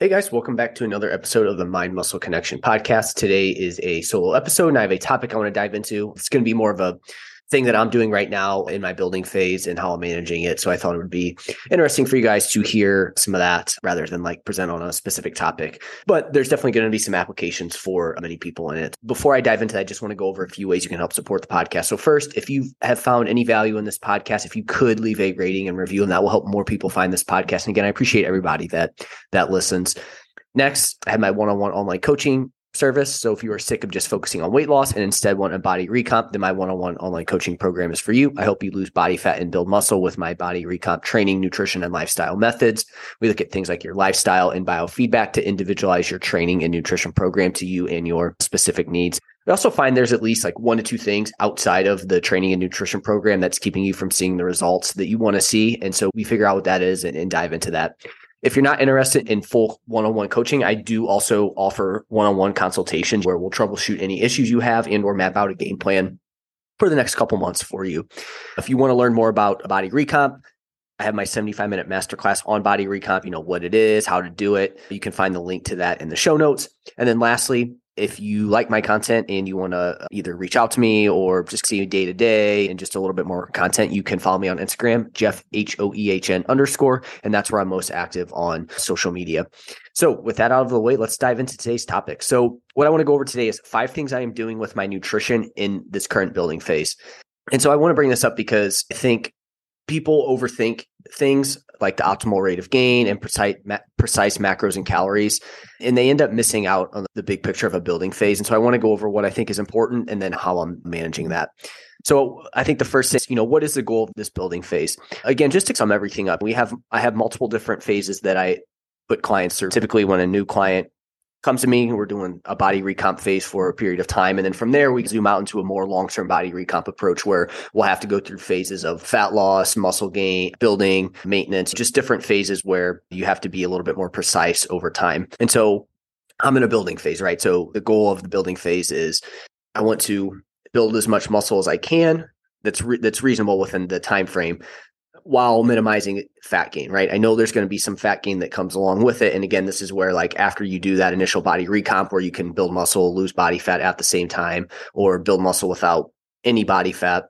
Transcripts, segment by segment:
Hey guys, welcome back to another episode of the Mind Muscle Connection Podcast. Today is a solo episode and I have a topic I want to dive into. It's going to be more of a thing that I'm doing right now in my building phase and how I'm managing it. So I thought it would be interesting for you guys to hear some of that rather than like present on a specific topic. But there's definitely going to be some applications for many people in it. Before I dive into that, I just want to go over a few ways you can help support the podcast. So first, if you have found any value in this podcast, if you could leave a rating and review, and that will help more people find this podcast. And again, I appreciate everybody that listens. Next, I have my one-on-one online coaching service. So if you are sick of just focusing on weight loss and instead want a body recomp, then my one-on-one online coaching program is for you. I help you lose body fat and build muscle with my body recomp training, nutrition, and lifestyle methods. We look at things like your lifestyle and biofeedback to individualize your training and nutrition program to you and your specific needs. We also find there's at least like one to two things outside of the training and nutrition program that's keeping you from seeing the results that you want to see. And so we figure out what that is and dive into that. If you're not interested in full one-on-one coaching, I do also offer one-on-one consultations where we'll troubleshoot any issues you have and or map out a game plan for the next couple months for you. If you want to learn more about body recomp, I have my 75-minute masterclass on body recomp, you know, what it is, how to do it. You can find the link to that in the show notes. And then lastly, if you like my content and you want to either reach out to me or just see me day to day and just a little bit more content, you can follow me on Instagram, Jeff, Hoehn_, and that's where I'm most active on social media. So with that out of the way, let's dive into today's topic. So what I want to go over today is 5 things I am doing with my nutrition in this current building phase. And so I want to bring this up because I think people overthink things like the optimal rate of gain and precise macros and calories, and they end up missing out on the big picture of a building phase. And so I want to go over what I think is important and then how I'm managing that. So I think the first thing is, you know, what is the goal of this building phase? Again, just to sum everything up, I have multiple different phases that I put clients through. Typically when a new client comes to me, we're doing a body recomp phase for a period of time. And then from there, we zoom out into a more long-term body recomp approach where we'll have to go through phases of fat loss, muscle gain, building, maintenance, just different phases where you have to be a little bit more precise over time. And so I'm in a building phase, right? So the goal of the building phase is I want to build as much muscle as I can that's reasonable within the time frame, while minimizing fat gain, right? I know there's going to be some fat gain that comes along with it. And again, this is where like after you do that initial body recomp where you can build muscle, lose body fat at the same time, or build muscle without any body fat.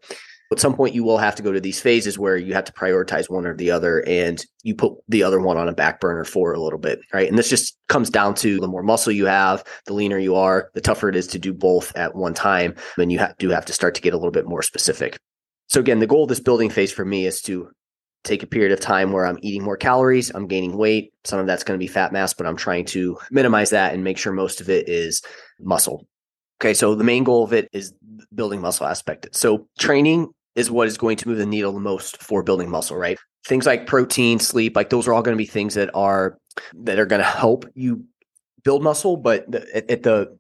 At some point, you will have to go to these phases where you have to prioritize one or the other, and you put the other one on a back burner for a little bit, right? And this just comes down to the more muscle you have, the leaner you are, the tougher it is to do both at one time. And you do have to start to get a little bit more specific. So again, the goal of this building phase for me is to take a period of time where I'm eating more calories, I'm gaining weight. Some of that's going to be fat mass, but I'm trying to minimize that and make sure most of it is muscle. Okay, so the main goal of it is building muscle aspect. So training is what is going to move the needle the most for building muscle, right? Things like protein, sleep, like those are all going to be things that are going to help you build muscle, but at the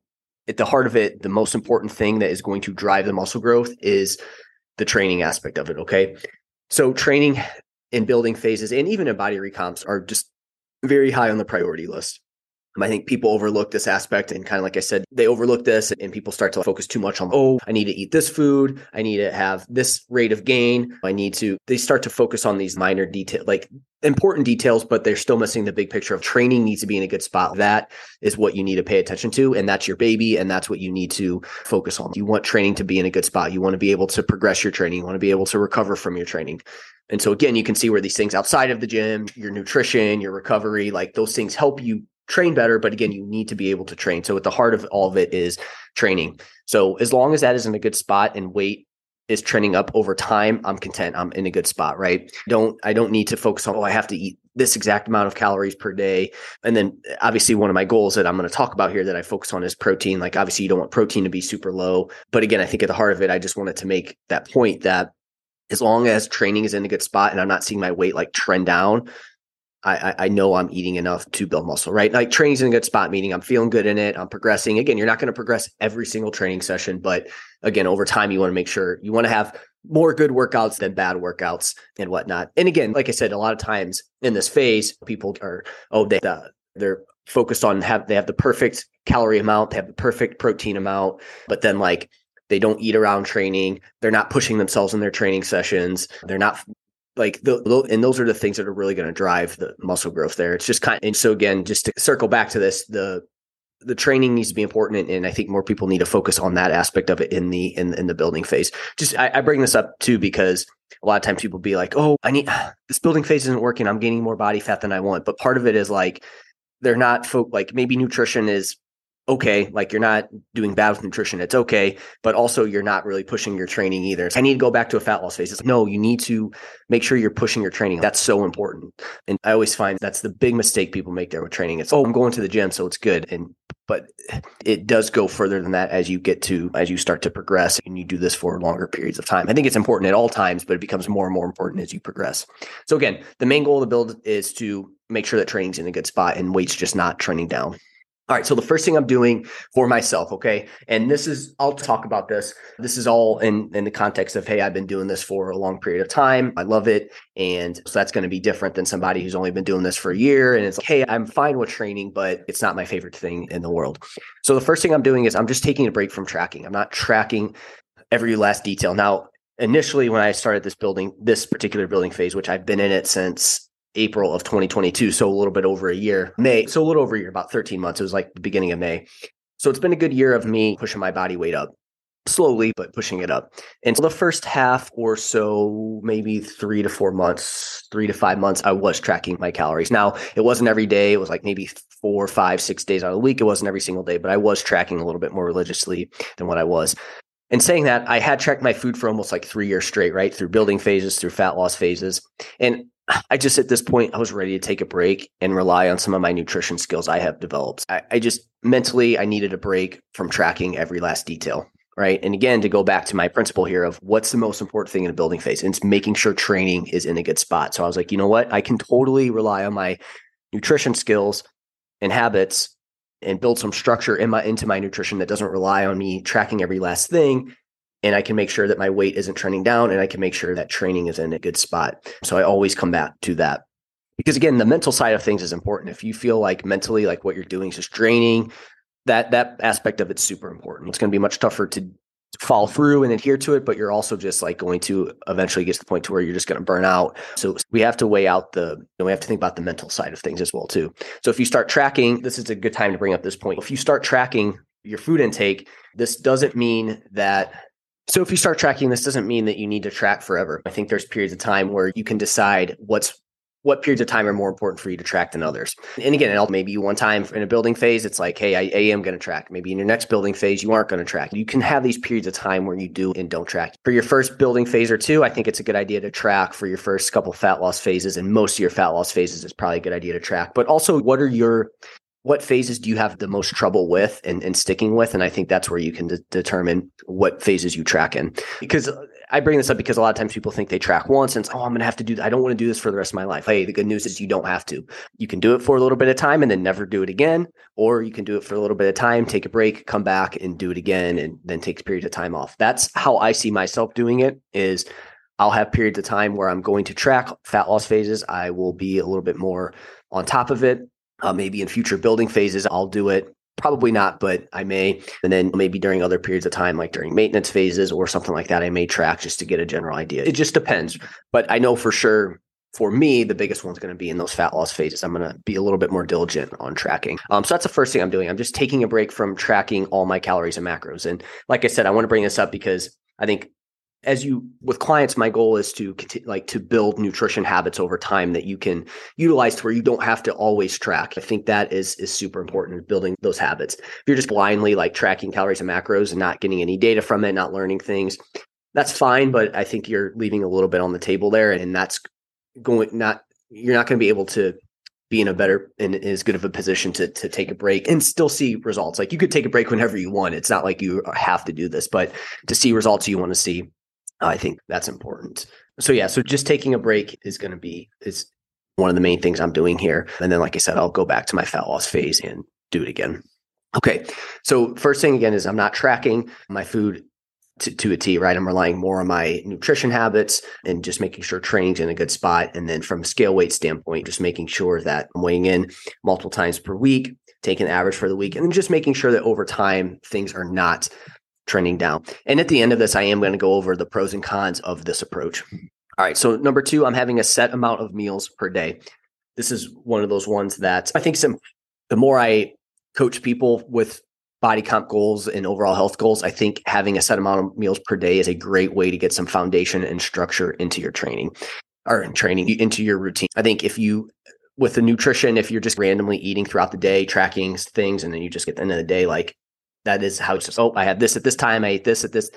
heart of it, the most important thing that is going to drive the muscle growth is the training aspect of it, okay? So training in building phases and even in body recomps are just very high on the priority list. I think people overlook this aspect, and kind of like I said, they overlook this and people start to focus too much on, oh, I need to eat this food. I need to have this rate of gain. They start to focus on these minor details, like important details, but they're still missing the big picture of training needs to be in a good spot. That is what you need to pay attention to. And that's your baby. And that's what you need to focus on. You want training to be in a good spot. You want to be able to progress your training. You want to be able to recover from your training. And so again, you can see where these things outside of the gym, your nutrition, your recovery, like those things help you train better, but again, you need to be able to train. So at the heart of all of it is training. So as long as that is in a good spot and weight is trending up over time, I'm content. I'm in a good spot, right? I don't need to focus on, oh, I have to eat this exact amount of calories per day. And then obviously one of my goals that I'm going to talk about here that I focus on is protein. Like obviously you don't want protein to be super low, but again, I think at the heart of it, I just wanted to make that point that as long as training is in a good spot and I'm not seeing my weight like trend down, I know I'm eating enough to build muscle, right? Like training's in a good spot, meaning I'm feeling good in it. I'm progressing. Again, you're not going to progress every single training session, but again, over time, you want to make sure you want to have more good workouts than bad workouts and whatnot. And again, like I said, a lot of times in this phase, people are, they're focused on they have the perfect calorie amount, they have the perfect protein amount, but then like they don't eat around training. They're not pushing themselves in their training sessions. They're not and those are the things that are really going to drive the muscle growth there. It's just and so again, just to circle back to this, the training needs to be important. And I think more people need to focus on that aspect of it in the building phase. Just, I bring this up too, because a lot of times people be like, oh, this building phase isn't working. I'm gaining more body fat than I want. But part of it is like, they're not like maybe nutrition is okay. Like you're not doing bad with nutrition. It's okay. But also you're not really pushing your training either. So I need to go back to a fat loss phase. It's like, no, you need to make sure you're pushing your training. That's so important. And I always find that's the big mistake people make there with training. It's, oh, I'm going to the gym, so it's good. But it does go further than that as you start to progress and you do this for longer periods of time. I think it's important at all times, but it becomes more and more important as you progress. So again, the main goal of the build is to make sure that training's in a good spot and weight's just not trending down. All right. So the first thing I'm doing for myself, okay, and this is, I'll talk about this. This is all in the context of, hey, I've been doing this for a long period of time. I love it. And so that's going to be different than somebody who's only been doing this for a year. And it's like, hey, I'm fine with training, but it's not my favorite thing in the world. So the first thing I'm doing is I'm just taking a break from tracking. I'm not tracking every last detail. Now, initially, when I started this particular building phase, which I've been in it since April of 2022. So a little bit over a year, about 13 months. It was like the beginning of May. So it's been a good year of me pushing my body weight up slowly, but pushing it up. And so the first half or so, maybe 3 to 5 months, I was tracking my calories. Now it wasn't every day. It was like maybe 4, 5, 6 days out of the week. It wasn't every single day, but I was tracking a little bit more religiously than what I was. And saying that, I had tracked my food for almost like 3 years straight, right? Through building phases, through fat loss phases. And I just, at this point, I was ready to take a break and rely on some of my nutrition skills I have developed. I just mentally, I needed a break from tracking every last detail, right? And again, to go back to my principle here of what's the most important thing in a building phase, and it's making sure training is in a good spot. So I was like, you know what? I can totally rely on my nutrition skills and habits and build some structure into my nutrition that doesn't rely on me tracking every last thing. And I can make sure that my weight isn't trending down, and I can make sure that training is in a good spot. So I always come back to that. Because again, the mental side of things is important. If you feel like mentally, like what you're doing is just draining, that aspect of it's super important. It's going to be much tougher to follow through and adhere to it, but you're also just like going to eventually get to the point to where you're just going to burn out. So we have to weigh out we have to think about the mental side of things as well too. So if you start tracking, this is a good time to bring up this point. If you start tracking your food intake, if you start tracking, this doesn't mean that you need to track forever. I think there's periods of time where you can decide what periods of time are more important for you to track than others. And again, maybe one time in a building phase, it's like, hey, I am going to track. Maybe in your next building phase, you aren't going to track. You can have these periods of time where you do and don't track. For your first building phase or two, I think it's a good idea to track. For your first couple fat loss phases and most of your fat loss phases, it's probably a good idea to track. But also, what phases do you have the most trouble with and sticking with? And I think that's where you can determine what phases you track in. Because I bring this up because a lot of times people think they track once and it's, I'm going to have to do that. I don't want to do this for the rest of my life. Hey, the good news is you don't have to. You can do it for a little bit of time and then never do it again. Or you can do it for a little bit of time, take a break, come back and do it again, and then take a period of time off. That's how I see myself doing it is I'll have periods of time where I'm going to track fat loss phases. I will be a little bit more on top of it. Maybe in future building phases, I'll do it. Probably not, but I may. And then maybe during other periods of time, like during maintenance phases or something like that, I may track just to get a general idea. It just depends. But I know for sure, for me, the biggest one's going to be in those fat loss phases. I'm going to be a little bit more diligent on tracking. So that's the first thing I'm doing. I'm just taking a break from tracking all my calories and macros. And like I said, I want to bring this up because I think with clients, my goal is to continue, to build nutrition habits over time that you can utilize to where you don't have to always track. I think that is super important, building those habits. If you're just blindly tracking calories and macros and not getting any data from it, not learning things, that's fine. But I think you're leaving a little bit on the table there, and you're not going to be able to be in a better and as good of a position to take a break and still see results. Like you could take a break whenever you want. It's not like you have to do this, but to see results you want to see. I think that's important. So just taking a break is going to be one of the main things I'm doing here. And then, like I said, I'll go back to my fat loss phase and do it again. Okay. So first thing again is I'm not tracking my food to a T, right? I'm relying more on my nutrition habits and just making sure training's in a good spot. And then from a scale weight standpoint, just making sure that I'm weighing in multiple times per week, taking the average for the week, and then just making sure that over time, things are not trending down. And at the end of this, I am going to go over the pros and cons of this approach. All right. So number two, I'm having a set amount of meals per day. This is one of those ones that I think the more I coach people with body comp goals and overall health goals, I think having a set amount of meals per day is a great way to get some foundation and structure into your routine. I think with the nutrition, if you're just randomly eating throughout the day, tracking things, and then you just get to the end of the day, like that is how it's just, oh, I had this at this time, I ate this at this,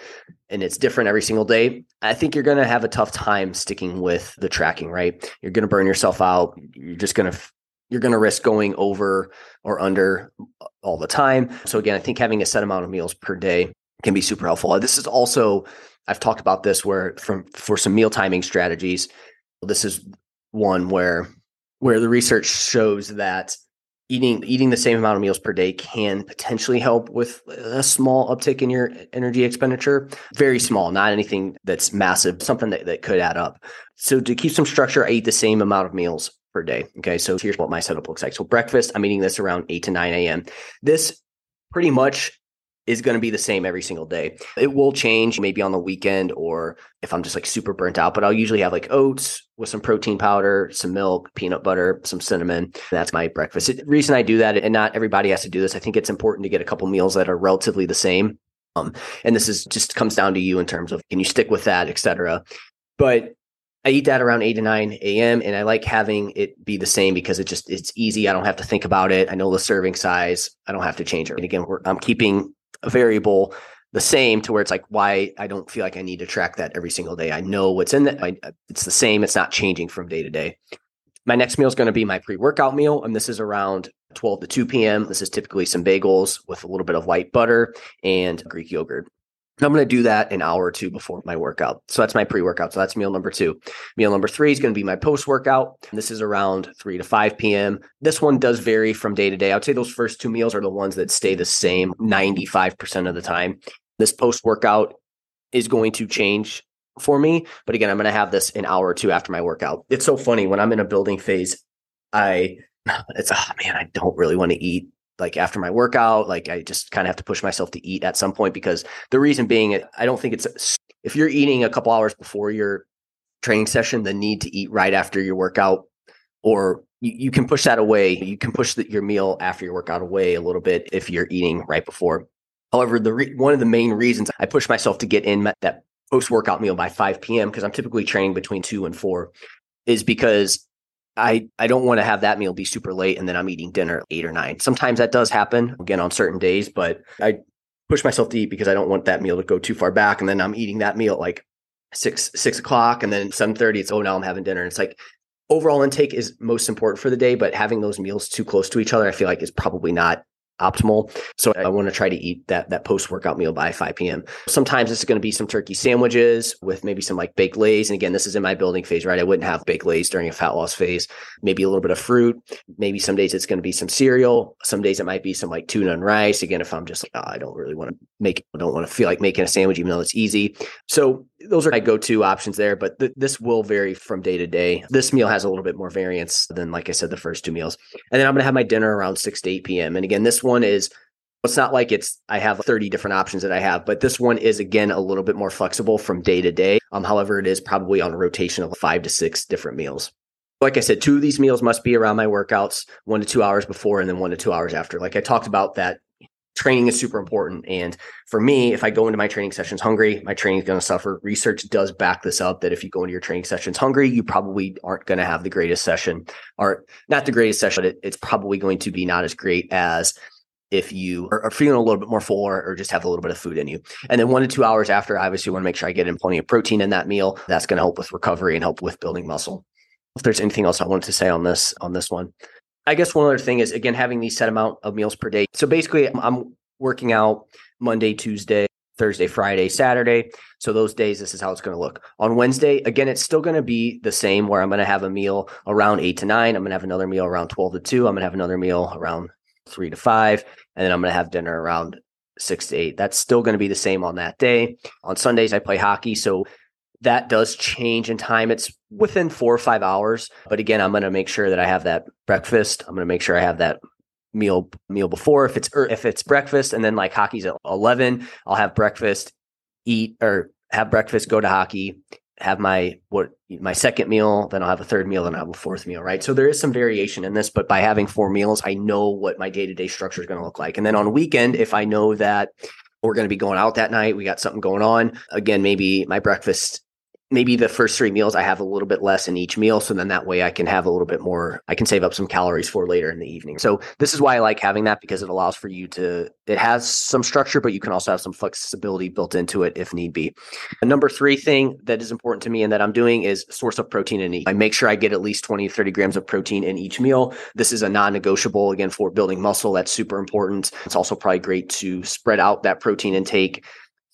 and it's different every single day. I think you're going to have a tough time sticking with the tracking, right? You're going to burn yourself out. You're going to risk going over or under all the time. So again, I think having a set amount of meals per day can be super helpful. This is also, I've talked about this where for some meal timing strategies, this is one where the research shows that eating the same amount of meals per day can potentially help with a small uptick in your energy expenditure. Very small, not anything that's massive, something that could add up. So to keep some structure, I eat the same amount of meals per day. Okay, so here's what my setup looks like. So breakfast, I'm eating this around 8 to 9 a.m. This pretty much is going to be the same every single day. It will change maybe on the weekend or if I'm just like super burnt out, but I'll usually have like oats with some protein powder, some milk, peanut butter, some cinnamon. That's my breakfast. The reason I do that, and not everybody has to do this, I think it's important to get a couple meals that are relatively the same. And this is just comes down to you in terms of, can you stick with that, et cetera. But I eat that around 8 to 9 a.m. and I like having it be the same because it's easy. I don't have to think about it. I know the serving size. I don't have to change it. And again, I'm keeping a variable the same to where it's like, why I don't feel like I need to track that every single day. I know what's in that. It's the same. It's not changing from day to day. My next meal is going to be my pre-workout meal. And this is around 12 to 2 p.m. This is typically some bagels with a little bit of white butter and Greek yogurt. And I'm going to do that an hour or two before my workout. So that's my pre-workout. So that's meal number two. Meal number three is going to be my post-workout. This is around 3 to 5 p.m. This one does vary from day to day. I would say those first two meals are the ones that stay the same 95% of the time. This post-workout is going to change for me. But again, I'm going to have this an hour or two after my workout. It's so funny. When I'm in a building phase, I don't really want to eat. Like after my workout, like I just kind of have to push myself to eat at some point because the reason being, I don't think it's, if you're eating a couple hours before your training session, the need to eat right after your workout, or you can push that away. You can push your meal after your workout away a little bit if you're eating right before. However, one of the main reasons I push myself to get in that post-workout meal by 5 p.m. because I'm typically training between 2 and 4 is because I don't want to have that meal be super late and then I'm eating dinner at 8 or 9. Sometimes that does happen, again, on certain days, but I push myself to eat because I don't want that meal to go too far back. And then I'm eating that meal at like 6 o'clock and then 7:30, it's, oh, now I'm having dinner. And it's like overall intake is most important for the day, but having those meals too close to each other, I feel like is probably not optimal. So I want to try to eat that post-workout meal by 5 p.m. Sometimes it's going to be some turkey sandwiches with maybe some like baked lays. And again, this is in my building phase, right? I wouldn't have baked lays during a fat loss phase, maybe a little bit of fruit. Maybe some days it's going to be some cereal. Some days it might be some like tuna and rice. Again, if I'm just like, oh, I don't want to feel like making a sandwich, even though it's easy. So those are my go-to options there, but this will vary from day to day. This meal has a little bit more variance than, like I said, the first two meals. And then I'm going to have my dinner around 6 to 8 p.m. And again, this one is, it's not like I have 30 different options that I have, but this one is, again, a little bit more flexible from day to day. However, it is probably on a rotation of 5 to 6 different meals. Like I said, 2 of these meals must be around my workouts, 1 to 2 hours before, and then 1 to 2 hours after. Like I talked about that. Training is super important. And for me, if I go into my training sessions hungry, my training is going to suffer. Research does back this up that if you go into your training sessions hungry, you probably aren't going to have the greatest session, or not the greatest session, but it's probably going to be not as great as if you are feeling a little bit more full or just have a little bit of food in you. And then 1 to 2 hours after, I obviously want to make sure I get in plenty of protein in that meal. That's going to help with recovery and help with building muscle. If there's anything else I wanted to say on this one. I guess one other thing is, again, having the set amount of meals per day. So basically, I'm working out Monday, Tuesday, Thursday, Friday, Saturday. So those days, this is how it's going to look. On Wednesday, again, it's still going to be the same where I'm going to have a meal around 8 to 9. I'm going to have another meal around 12 to 2. I'm going to have another meal around 3 to 5. And then I'm going to have dinner around 6 to 8. That's still going to be the same on that day. On Sundays, I play hockey. So that does change in time. It's within 4 or 5 hours. But again, I'm going to make sure that I have that breakfast. I'm going to make sure I have that meal before if it's breakfast, and then like hockey's at 11, I'll have breakfast, go to hockey, have my second meal, then I'll have a third meal, then I'll have a fourth meal, right? So there is some variation in this, but by having 4 meals, I know what my day-to-day structure is going to look like. And then on weekend, if I know that we're going to be going out that night, we got something going on, again, maybe my breakfast, maybe the first 3 meals, I have a little bit less in each meal. So then that way I can have a little bit more, I can save up some calories for later in the evening. So this is why I like having that, because it allows for you to, it has some structure, but you can also have some flexibility built into it if need be. A number 3 thing that is important to me and that I'm doing is source of protein in each. I make sure I get at least 20 to 30 grams of protein in each meal. This is a non-negotiable, again, for building muscle. That's super important. It's also probably great to spread out that protein intake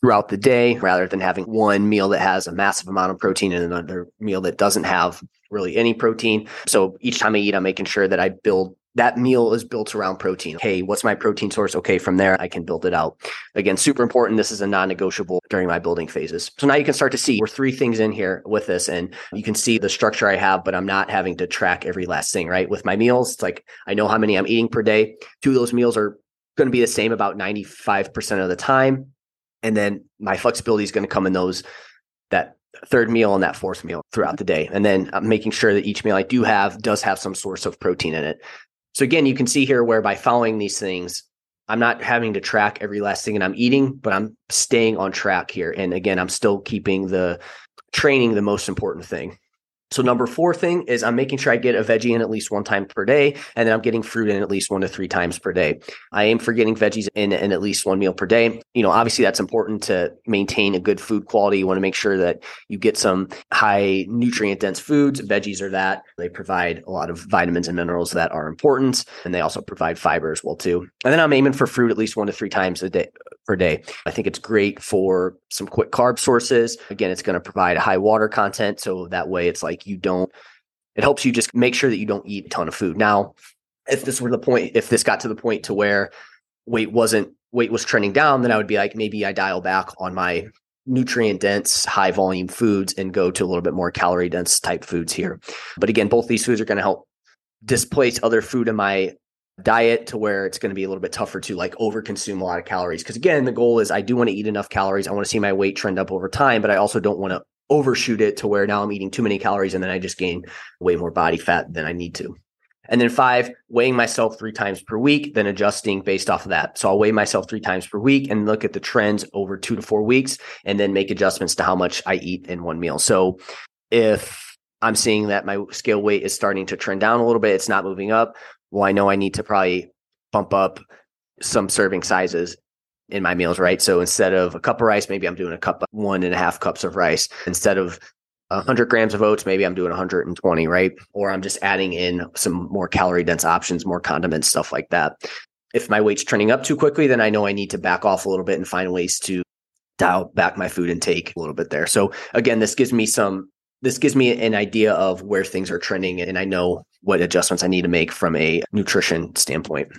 throughout the day, rather than having one meal that has a massive amount of protein and another meal that doesn't have really any protein. So each time I eat, I'm making sure that I build that meal is built around protein. Hey, what's my protein source? Okay, from there, I can build it out. Again, super important. This is a non-negotiable during my building phases. So now you can start to see we're 3 things in here with this, and you can see the structure I have, but I'm not having to track every last thing, right? With my meals, it's like, I know how many I'm eating per day. 2 of those meals are going to be the same about 95% of the time. And then my flexibility is going to come in that third meal and that fourth meal throughout the day. And then I'm making sure that each meal I do have does have some source of protein in it. So again, you can see here where by following these things, I'm not having to track every last thing that I'm eating, but I'm staying on track here. And again, I'm still keeping the training the most important thing. So number 4 thing is I'm making sure I get a veggie in at least 1 time per day, and then I'm getting fruit in at least 1 to 3 times per day. I aim for getting veggies in at least 1 meal per day. You know, obviously that's important to maintain a good food quality. You want to make sure that you get some high nutrient dense foods. Veggies are that. They provide a lot of vitamins and minerals that are important, and they also provide fiber as well too. And then I'm aiming for fruit at least 1 to 3 times a day. Per day. I think it's great for some quick carb sources. Again, it's going to provide a high water content. So that way it's like it helps you just make sure that you don't eat a ton of food. Now, if this got to the point to where weight was trending down, then I would be like, maybe I dial back on my nutrient dense, high volume foods and go to a little bit more calorie dense type foods here. But again, both these foods are going to help displace other food in my diet to where it's going to be a little bit tougher to like overconsume a lot of calories. Because again, the goal is I do want to eat enough calories. I want to see my weight trend up over time, but I also don't want to overshoot it to where now I'm eating too many calories and then I just gain way more body fat than I need to. And then 5, weighing myself 3 times per week, then adjusting based off of that. So I'll weigh myself 3 times per week and look at the trends over 2 to 4 weeks and then make adjustments to how much I eat in 1 meal. So if I'm seeing that my scale weight is starting to trend down a little bit, it's not moving up, well, I know I need to probably bump up some serving sizes in my meals, right? So instead of a cup of rice, maybe I'm doing 1.5 cups of rice. Instead of 100 grams of oats, maybe I'm doing 120, right? Or I'm just adding in some more calorie dense options, more condiments, stuff like that. If my weight's trending up too quickly, then I know I need to back off a little bit and find ways to dial back my food intake a little bit there. So again, this gives me an idea of where things are trending, and I know what adjustments I need to make from a nutrition standpoint.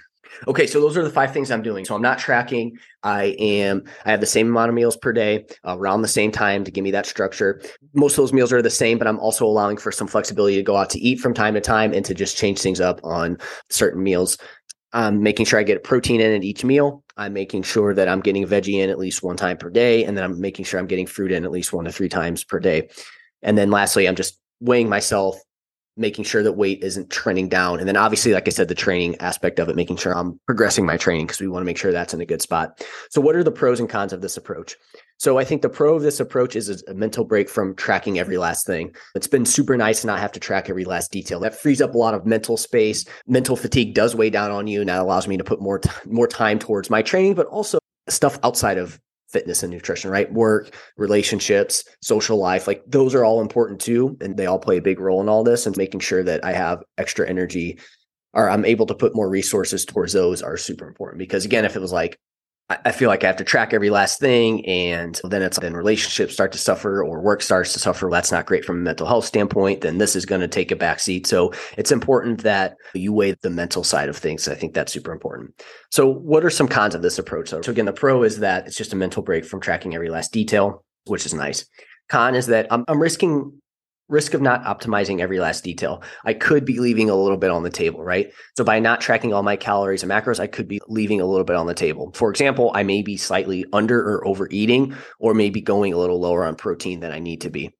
Okay, so those are the 5 things I'm doing. So I'm not tracking. I have the same amount of meals per day around the same time to give me that structure. Most of those meals are the same, but I'm also allowing for some flexibility to go out to eat from time to time and to just change things up on certain meals. I'm making sure I get protein in at each meal. I'm making sure that I'm getting veggie in at least 1 time per day, and then I'm making sure I'm getting fruit in at least 1 to 3 times per day. And then lastly, I'm just weighing myself, making sure that weight isn't trending down. And then obviously, like I said, the training aspect of it, making sure I'm progressing my training because we want to make sure that's in a good spot. So what are the pros and cons of this approach? So I think the pro of this approach is a mental break from tracking every last thing. It's been super nice to not have to track every last detail. That frees up a lot of mental space. Mental fatigue does weigh down on you, and that allows me to put more time towards my training, but also stuff outside of fitness and nutrition, right? Work, relationships, social life, like those are all important too. And they all play a big role in all this, and making sure that I have extra energy or I'm able to put more resources towards those are super important. Because again, if it was like I feel like I have to track every last thing, and then relationships start to suffer or work starts to suffer. That's not great from a mental health standpoint. Then this is going to take a backseat. So it's important that you weigh the mental side of things. I think that's super important. So what are some cons of this approach? So again, the pro is that it's just a mental break from tracking every last detail, which is nice. Con is that I'm risking of not optimizing every last detail. I could be leaving a little bit on the table, right? So by not tracking all my calories and macros, I could be leaving a little bit on the table. For example, I may be slightly under or overeating, or maybe going a little lower on protein than I need to be.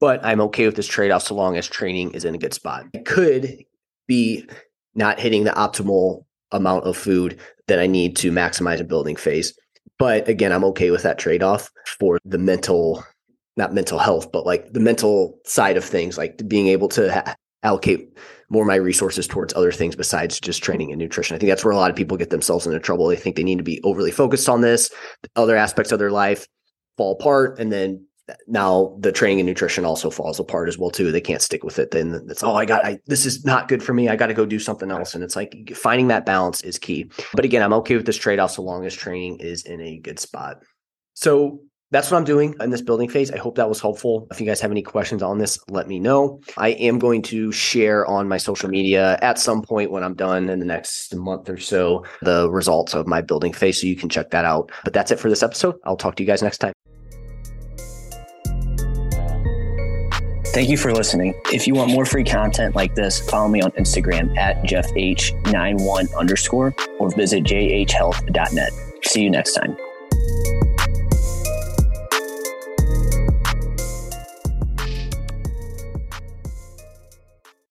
But I'm okay with this trade-off so long as training is in a good spot. I could be not hitting the optimal amount of food that I need to maximize a building phase. But again, I'm okay with that trade-off for the mental, not mental health, but like the mental side of things, like being able to allocate more of my resources towards other things besides just training and nutrition. I think that's where a lot of people get themselves into trouble. They think they need to be overly focused on this. Other aspects of their life fall apart. And then now the training and nutrition also falls apart as well too. They can't stick with it. Then it's, oh, this is not good for me. I got to go do something else. And it's like finding that balance is key. But again, I'm okay with this trade-off so long as training is in a good spot. So that's what I'm doing in this building phase. I hope that was helpful. If you guys have any questions on this, let me know. I am going to share on my social media at some point when I'm done in the next month or so, the results of my building phase. So you can check that out. But that's it for this episode. I'll talk to you guys next time. Thank you for listening. If you want more free content like this, follow me on Instagram at jeffh91_ or visit jhhealth.net. See you next time.